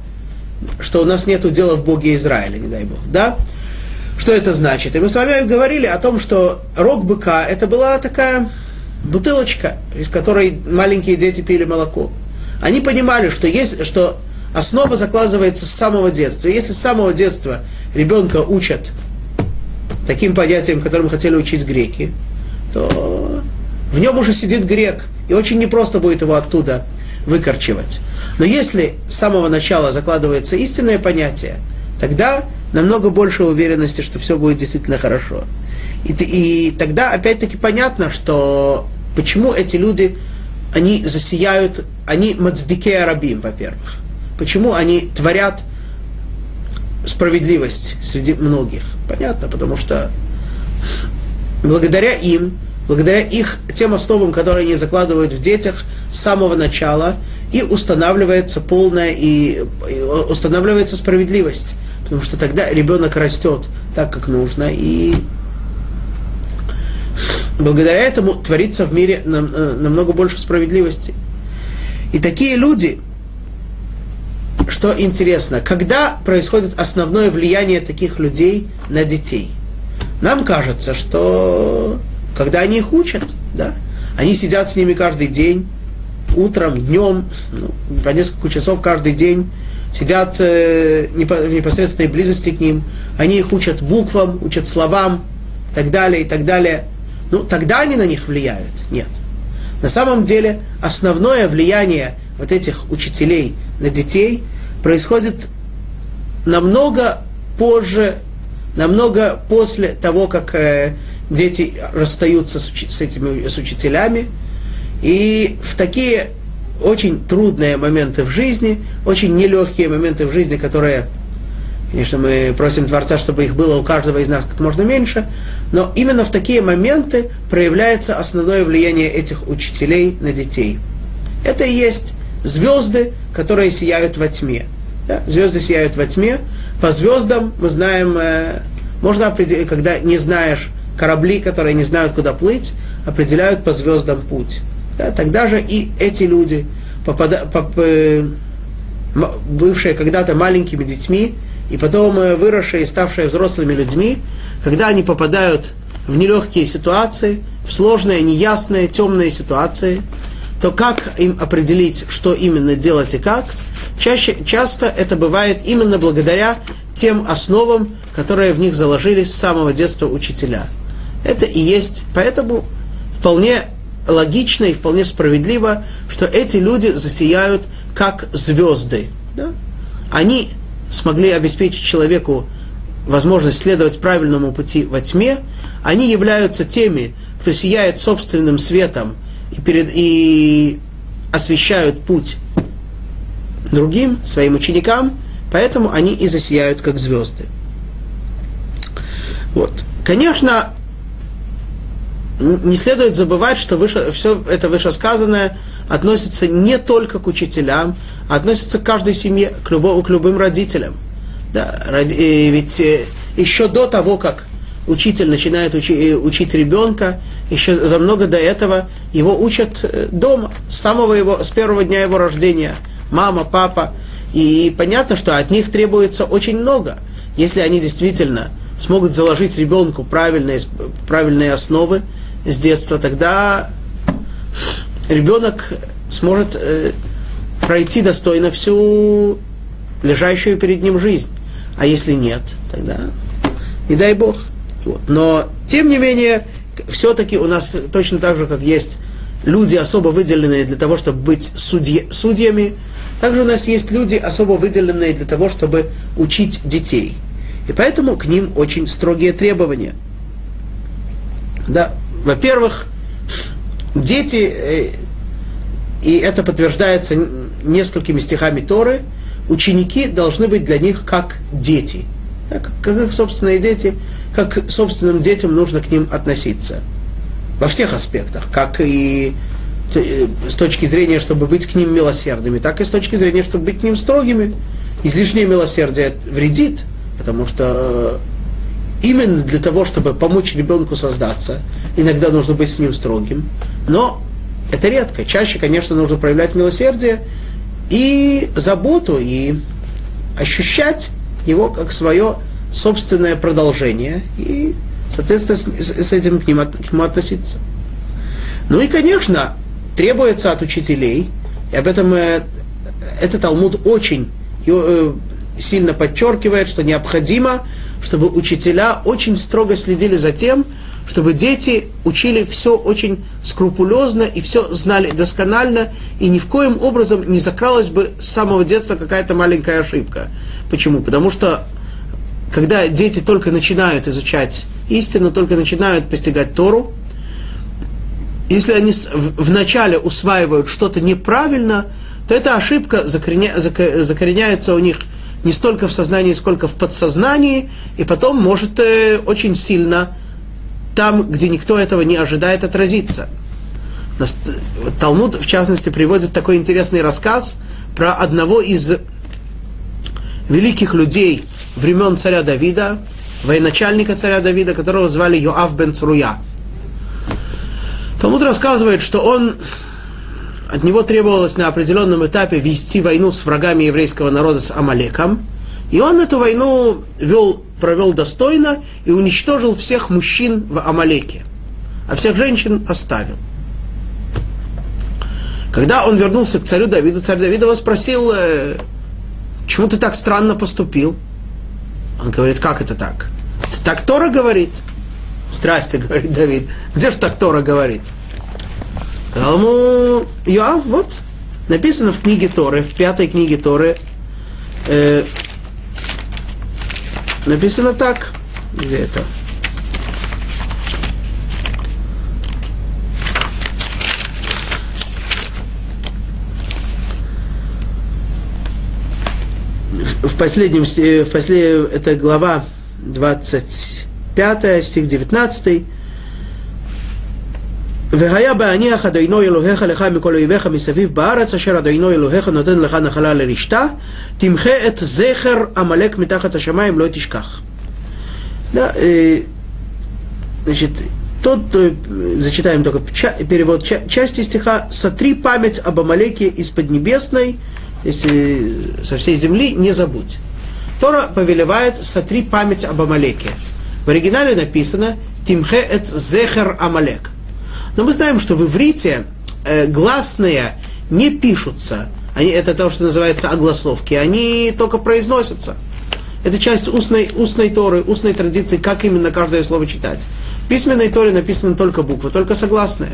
что у нас нету дела в Боге Израиля, не дай Бог, да? Что это значит? И мы с вами говорили о том, что рог быка – это была такая бутылочка, из которой маленькие дети пили молоко. Они понимали, что основа закладывается с самого детства. И если с самого детства ребенка учат таким понятиям, которым хотели учить греки, то в нем уже сидит грек, и очень непросто будет его оттуда выкорчевать. Но если с самого начала закладывается истинное понятие, тогда намного больше уверенности, что все будет действительно хорошо. И тогда опять-таки понятно, что почему эти люди, они засияют, они мацдикея рабим, во-первых. Почему они творят справедливость среди многих? Понятно, потому что благодаря им, благодаря их тем основам, которые они закладывают в детях с самого начала, и устанавливается полная и устанавливается справедливость. Потому что тогда ребенок растет так, как нужно, и благодаря этому творится в мире намного больше справедливости. И такие люди, что интересно, когда происходит основное влияние таких людей на детей? Нам кажется, что когда они их учат, да, они сидят с ними каждый день, утром, днем, по несколько часов каждый день, сидят в непосредственной близости к ним, они их учат буквам, учат словам и так далее, и так далее. Тогда они на них влияют? Нет. На самом деле основное влияние вот этих учителей на детей происходит намного позже, намного после того, как дети расстаются с учителями. И в такие очень трудные моменты в жизни, очень нелегкие моменты в жизни, которые, конечно, мы просим Творца, чтобы их было у каждого из нас как можно меньше, но именно в такие моменты проявляется основное влияние этих учителей на детей. Это и есть звезды, которые сияют во тьме. Да? Звезды сияют во тьме. По звездам мы знаем, можно определить, когда не знаешь, корабли, которые не знают, куда плыть, определяют по звездам путь. Да? Тогда же и эти люди, бывшие когда-то маленькими детьми, и потом выросшие и ставшие взрослыми людьми, когда они попадают в нелегкие ситуации, в сложные, неясные, темные ситуации, то как им определить, что именно делать и как? Часто это бывает именно благодаря тем основам, которые в них заложили с самого детства учителя. Это и есть, поэтому вполне логично и вполне справедливо, что эти люди засияют как звезды. Да? Они смогли обеспечить человеку возможность следовать правильному пути во тьме. Они являются теми, кто сияет собственным светом и освещают путь другим, своим ученикам, поэтому они и засияют как звезды. Вот. Конечно, не следует забывать, что все это вышесказанное относится не только к учителям, а относится к каждой семье, к любым родителям. Да, ведь еще до того, как учитель начинает учить ребенка, еще задолго до этого его учат дома, с первого дня его рождения, мама, папа. И понятно, что от них требуется очень много, если они действительно смогут заложить ребенку правильные основы с детства, тогда ребенок сможет пройти достойно всю лежащую перед ним жизнь. А если нет, тогда не дай Бог. Вот. Но, тем не менее, все-таки у нас точно так же, как есть люди, особо выделенные для того, чтобы быть судьями, также у нас есть люди, особо выделенные для того, чтобы учить детей. И поэтому к ним очень строгие требования. Да, во-первых, дети, и это подтверждается несколькими стихами Торы, ученики должны быть для них как дети. Да, как их собственные дети, как к собственным детям нужно к ним относиться. Во всех аспектах, как и с точки зрения, чтобы быть к ним милосердными, так и с точки зрения, чтобы быть к ним строгими. Излишнее милосердие вредит, потому что именно для того, чтобы помочь ребенку создаться, иногда нужно быть с ним строгим. Но это редко. Чаще, конечно, нужно проявлять милосердие и заботу, и ощущать его как свое собственное продолжение, и, соответственно, с этим к нему относиться. Ну и, конечно, требуется от учителей И об этом этот Талмуд очень сильно подчеркивает, что необходимо, чтобы учителя очень строго следили за тем, чтобы дети учили все очень скрупулезно и все знали досконально, и ни в коем образом не закралась бы с самого детства какая-то маленькая ошибка. Почему? Потому что когда дети только начинают изучать истину, только начинают постигать Тору, если они вначале усваивают что-то неправильно, то эта ошибка закореняется у них не столько в сознании, сколько в подсознании, и потом может очень сильно там, где никто этого не ожидает, отразиться. Талмуд, в частности, приводит такой интересный рассказ про одного из великих людей времен царя Давида, военачальника царя Давида, которого звали Йоав бен Цруя. Талмуд рассказывает, что от него требовалось на определенном этапе вести войну с врагами еврейского народа, с Амалеком. И он эту войну провел достойно и уничтожил всех мужчин в Амалеке, а всех женщин оставил. Когда он вернулся к царю Давиду, царь Давид его спросил: «Почему ты так странно поступил?» Он говорит: «Как это так?» «Ты так Тора говорит?» «Здрасте», говорит Давид, «где же так Тора говорит?» Сказал ему Йоав: «Вот, написано в книге Торы, в пятой книге Торы, написано так, где это? Это глава 25, стих 19. «Вегая баанеха адойно элогеха леха микол оивеха мисавив баарец, ашер адойно элогеха нотен леха нахала леришта, тимхе эт зехер амалек митахат ашамаем ло тишках». Значит, зачитаем только перевод части стиха. «Сотри память об Амалеке из Поднебесной, если со всей земли, не забудь». Тора повелевает: «Сотри память об Амалеке». В оригинале написано «Тимхе эт зехер амалек». Но мы знаем, что в иврите гласные не пишутся. Это то, что называется огласловки. Они только произносятся. Это часть устной Торы, устной традиции, как именно каждое слово читать. В письменной Торе написаны только буквы, только согласные.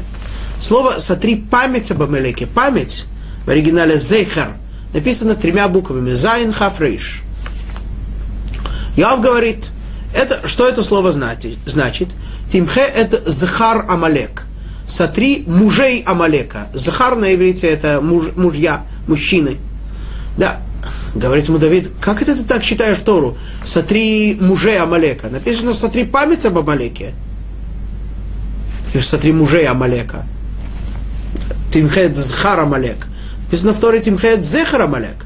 Слово «сотри память об Амалеке». Память в оригинале «зейхер» написано тремя буквами. «Зайн хафрейш». Йоав говорит, что это слово значит? «Тимхе» – это «зхар амалек». «Сотри мужей Амалека». Захар на иврите – это мужья, мужчины. Да, говорит ему Давид: «Как это ты так читаешь Тору? Сотри мужей Амалека». Написано: «Сотри память об Амалеке». И «Сотри мужей Амалека». «Тимхед Захар Амалек». Написано в Торе: «Тимхед Захар Амалек».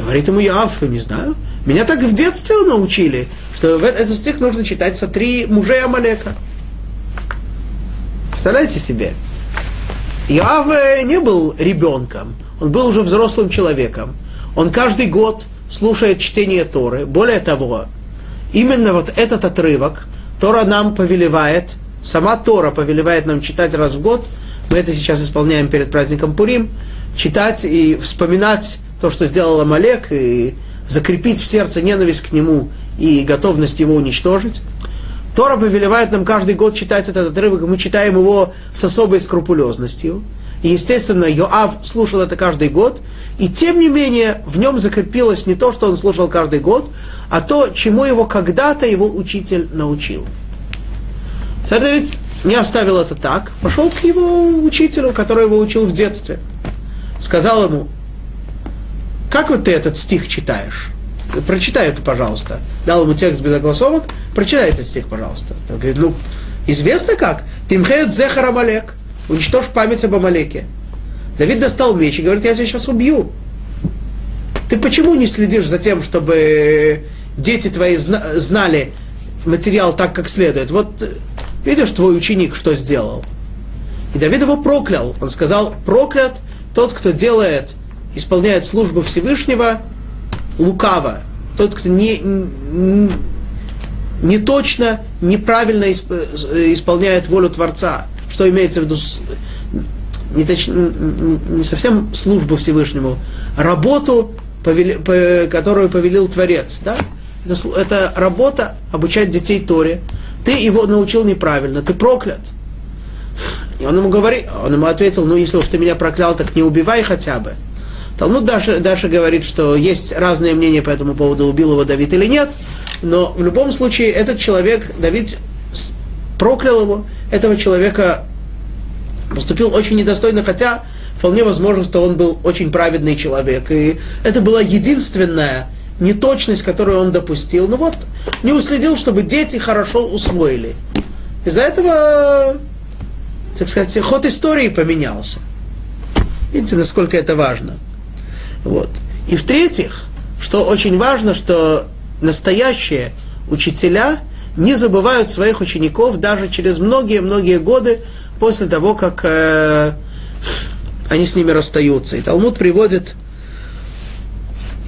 Говорит ему Йоав: «Не знаю. Меня так в детстве научили, что в этот стих нужно читать «Сотри мужей Амалека». Представляете себе? Йоав не был ребенком, он был уже взрослым человеком. Он каждый год слушает чтение Торы. Более того, именно вот этот отрывок Тора нам повелевает, сама Тора повелевает нам читать раз в год. Мы это сейчас исполняем перед праздником Пурим. Читать и вспоминать то, что сделал Амалек, и закрепить в сердце ненависть к нему и готовность его уничтожить. Тора повелевает нам каждый год читать этот отрывок, и мы читаем его с особой скрупулезностью. И, естественно, Йоав слушал это каждый год, и, тем не менее, в нем закрепилось не то, что он слушал каждый год, а то, чему его когда-то его учитель научил. Царь Давид не оставил это так, пошел к его учителю, который его учил в детстве. Сказал ему: «Как вот ты этот стих читаешь? Прочитай это, пожалуйста». Дал ему текст без огласовок: «Прочитай этот стих, пожалуйста». Он говорит: известно как. «Тимхед зехар Амалек». Уничтожь память об Амалеке. Давид достал меч и говорит: «Я тебя сейчас убью. Ты почему не следишь за тем, чтобы дети твои знали материал так, как следует? Вот видишь, твой ученик что сделал». И Давид его проклял. Он сказал: «Проклят тот, кто исполняет службу Всевышнего лукаво, тот, кто не точно, неправильно исполняет волю Творца». Что имеется в виду? не совсем службу Всевышнему, а работу, которую повелел Творец. Да? Это работа обучать детей Торе. Ты его научил неправильно, ты проклят. И он ему ответил, ну если уж ты меня проклял, так не убивай хотя бы. Талмуд Даша говорит, что есть разные мнения по этому поводу, убил его Давид или нет, но в любом случае этот человек, Давид проклял его, этого человека поступил очень недостойно, хотя вполне возможно, что он был очень праведный человек. И это была единственная неточность, которую он допустил. Ну вот, не уследил, чтобы дети хорошо усвоили. Из-за этого, так сказать, ход истории поменялся. Видите, насколько это важно. Вот. И в-третьих, что очень важно, что настоящие учителя не забывают своих учеников даже через многие-многие годы после того, как они с ними расстаются. И Талмуд приводит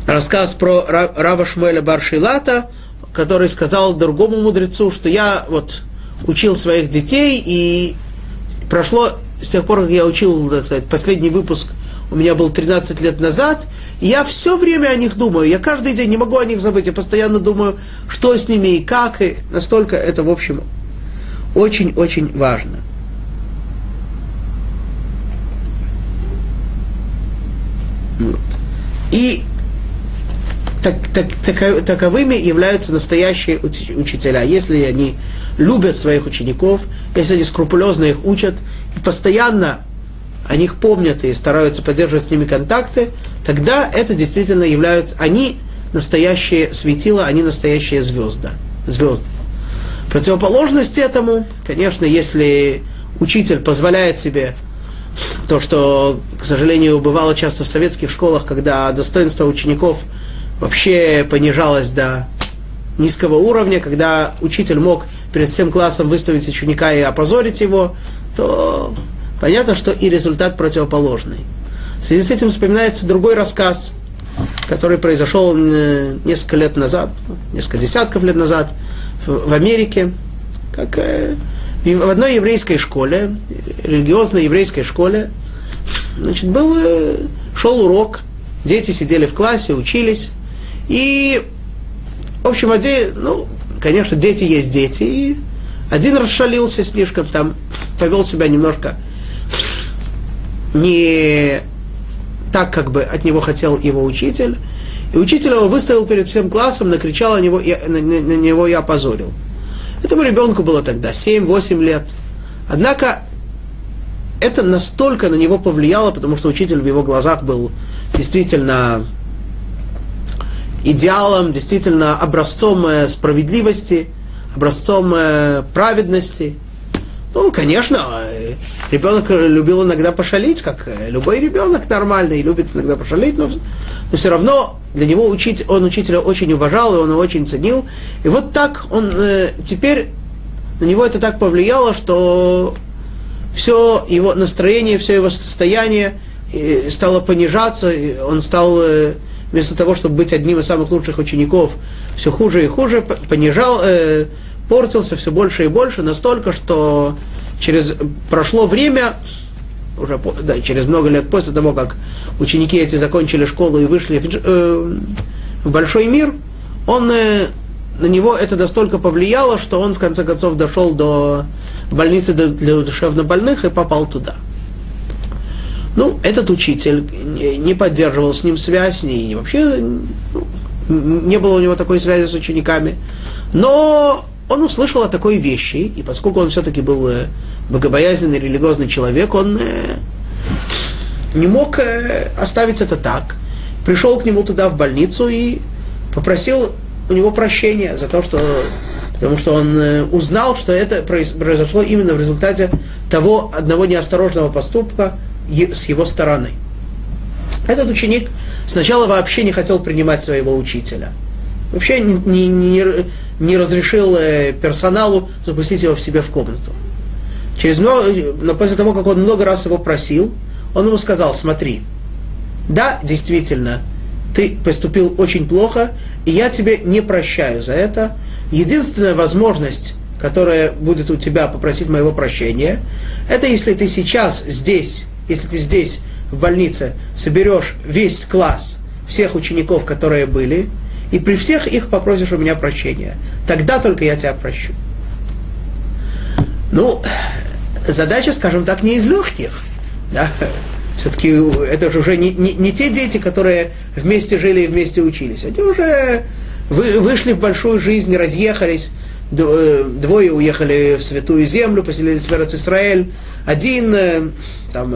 рассказ про Рава Шмуэля Бар Шилата, который сказал другому мудрецу, что я вот учил своих детей, и прошло с тех пор, как я учил, так сказать, последний выпуск у меня был 13 лет назад, и я все время о них думаю, я каждый день не могу о них забыть, я постоянно думаю, что с ними и как, и настолько это, в общем, очень-очень важно. Вот. И таковыми являются настоящие учителя, если они любят своих учеников, если они скрупулезно их учат, и постоянно о них помнят и стараются поддерживать с ними контакты, тогда это действительно являются, они настоящие светила, они настоящие звезды. В противоположность этому, конечно, если учитель позволяет себе то, что, к сожалению, бывало часто в советских школах, когда достоинство учеников вообще понижалось до низкого уровня, когда учитель мог перед всем классом выставить ученика и опозорить его, то понятно, что и результат противоположный. В связи с этим вспоминается другой рассказ, который произошел несколько лет назад, несколько десятков лет назад в Америке, как в одной еврейской школе, религиозной еврейской школе, значит, шел урок, дети сидели в классе, учились, и, в общем, конечно, дети есть дети, и один расшалился слишком, там, повел себя немножко не так, как бы от него хотел его учитель, и учитель его выставил перед всем классом, накричал на него и опозорил. Этому ребенку было тогда 7-8 лет. Однако это настолько на него повлияло, потому что учитель в его глазах был действительно идеалом, действительно образцом справедливости, образцом праведности. Ну, конечно, ребенок любил иногда пошалить, как любой ребенок нормальный, любит иногда пошалить, но все равно для него он учителя очень уважал, и он его очень ценил. И вот так он теперь, на него это так повлияло, что все его настроение, все его состояние стало понижаться, и он стал, вместо того, чтобы быть одним из самых лучших учеников, все хуже и хуже, портился все больше и больше, настолько, что прошло время, уже через много лет после того, как ученики эти закончили школу и вышли в большой мир, на него это настолько повлияло, что он в конце концов дошел до больницы для душевнобольных и попал туда. Ну, этот учитель не поддерживал с ним связь, и вообще не было у него такой связи с учениками, но он услышал о такой вещи, и поскольку он все-таки был богобоязненный, религиозный человек, он не мог оставить это так. Пришел к нему туда, в больницу, и попросил у него прощения за то, что... Потому что он узнал, что это произошло именно в результате того одного неосторожного поступка с его стороны. Этот ученик сначала вообще не хотел принимать своего учителя. Вообще не разрешил персоналу запустить его в себе в комнату. Но после того, как он много раз его просил, он ему сказал: смотри, да, действительно, ты поступил очень плохо, и я тебе не прощаю за это. Единственная возможность, которая будет у тебя попросить моего прощения, это если ты сейчас здесь если ты здесь, в больнице, соберешь весь класс всех учеников, которые были, и при всех их попросишь у меня прощения. Тогда только я тебя прощу. Ну, задача, скажем так, не из легких. Да? Все-таки это же уже не те дети, которые вместе жили и вместе учились. Они уже вышли в большую жизнь, разъехались. Двое уехали в Святую Землю, поселились в Эрец-Исраэль. Один там,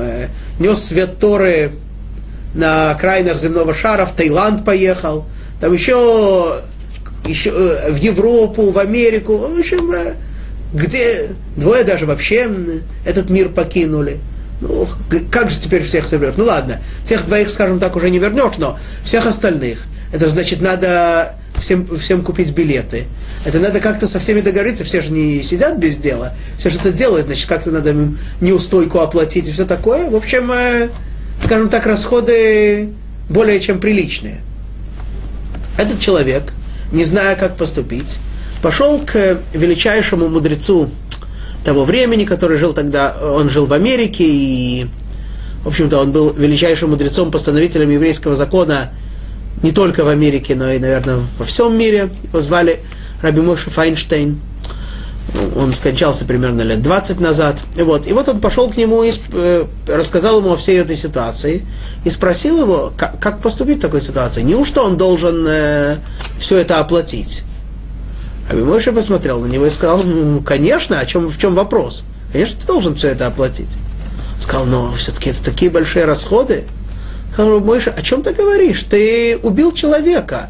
нес свет Торы на окраинах земного шара, в Таиланд поехал. Там еще в Европу, в Америку. В общем, где двое даже вообще этот мир покинули. Ну, как же теперь всех соберешь? Ну ладно, тех двоих, скажем так, уже не вернешь, но всех остальных. Это значит, надо... Всем купить билеты. Это надо как-то со всеми договориться, все же не сидят без дела, все же это делают, значит, как-то надо им неустойку оплатить и все такое. В общем, скажем так, расходы более чем приличные. Этот человек, не зная, как поступить, пошел к величайшему мудрецу того времени, который жил тогда, он жил в Америке, и, в общем-то, он был величайшим мудрецом, постановителем еврейского закона, не только в Америке, но и, наверное, во всем мире. Его звали Рабби Мойше Файнштейн. Он скончался примерно лет 20 назад. И вот он пошел к нему и рассказал ему о всей этой ситуации. И спросил его, как поступить в такой ситуации. Неужто он должен все это оплатить? Рабби Мойше посмотрел на него и сказал, ну, конечно, в чем вопрос? Конечно, ты должен все это оплатить. Сказал, но все-таки это такие большие расходы. Мойша, о чем ты говоришь? Ты убил человека.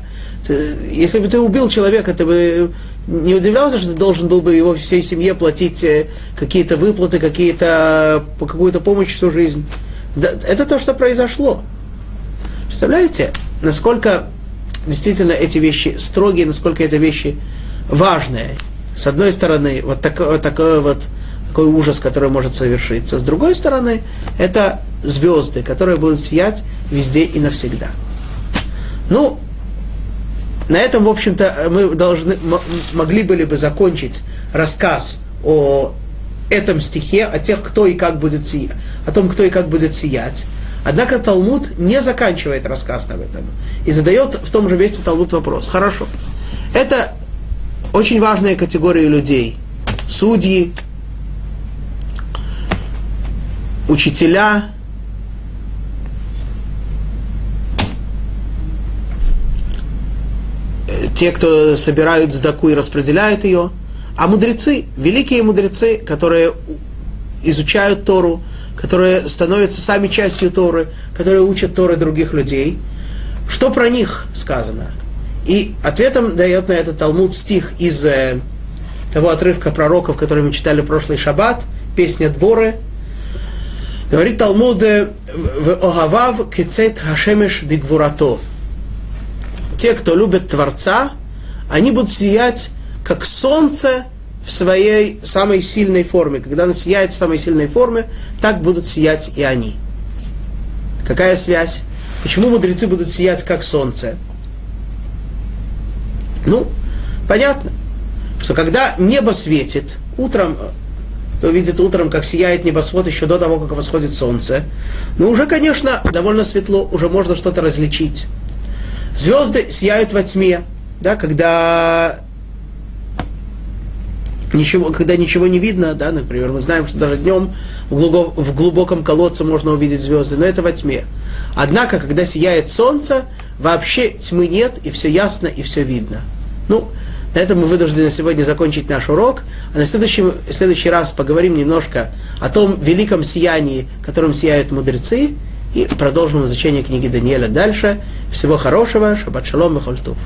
Если бы ты убил человека, ты бы не удивлялся, что ты должен был бы его всей семье платить какие-то выплаты, какую-то помощь всю жизнь. Да, это то, что произошло. Представляете, насколько действительно эти вещи строгие, насколько это вещи важные. С одной стороны, такой ужас, который может совершиться. С другой стороны, это звезды, которые будут сиять везде и навсегда. Ну, на этом, в общем-то, мы могли бы закончить рассказ о этом стихе, о том, кто и как будет сиять. Однако Талмуд не заканчивает рассказ об этом и задает в том же месте Талмуд вопрос. Хорошо, это очень важная категория людей. Судьи, учителя, те, кто собирают сдаку и распределяют ее, а мудрецы, великие мудрецы, которые изучают Тору, которые становятся сами частью Торы, которые учат Торы других людей, что про них сказано? И ответом дает на это Талмуд стих из того отрывка пророков, который мы читали прошлый шаббат, песня Дворы. Говорит Талмуд: «В огавав кецет хашемеш бигвурато». Те, кто любит Творца, они будут сиять, как солнце в своей самой сильной форме. Когда оно сияет в самой сильной форме, так будут сиять и они. Какая связь? Почему мудрецы будут сиять, как солнце? Ну, понятно, что когда небо светит утром, кто видит утром, как сияет небосвод еще до того, как восходит солнце. Но уже, конечно, довольно светло, уже можно что-то различить. Звезды сияют во тьме, да, когда ничего не видно, да, например, мы знаем, что даже днем в глубоком колодце можно увидеть звезды, но это во тьме. Однако, когда сияет солнце, вообще тьмы нет, и все ясно, и все видно. Ну, на этом мы вынуждены сегодня закончить наш урок, а на следующий раз поговорим немножко о том великом сиянии, которым сияют мудрецы, и продолжим изучение книги Даниэля дальше. Всего хорошего, шаббат шалом и холь тув.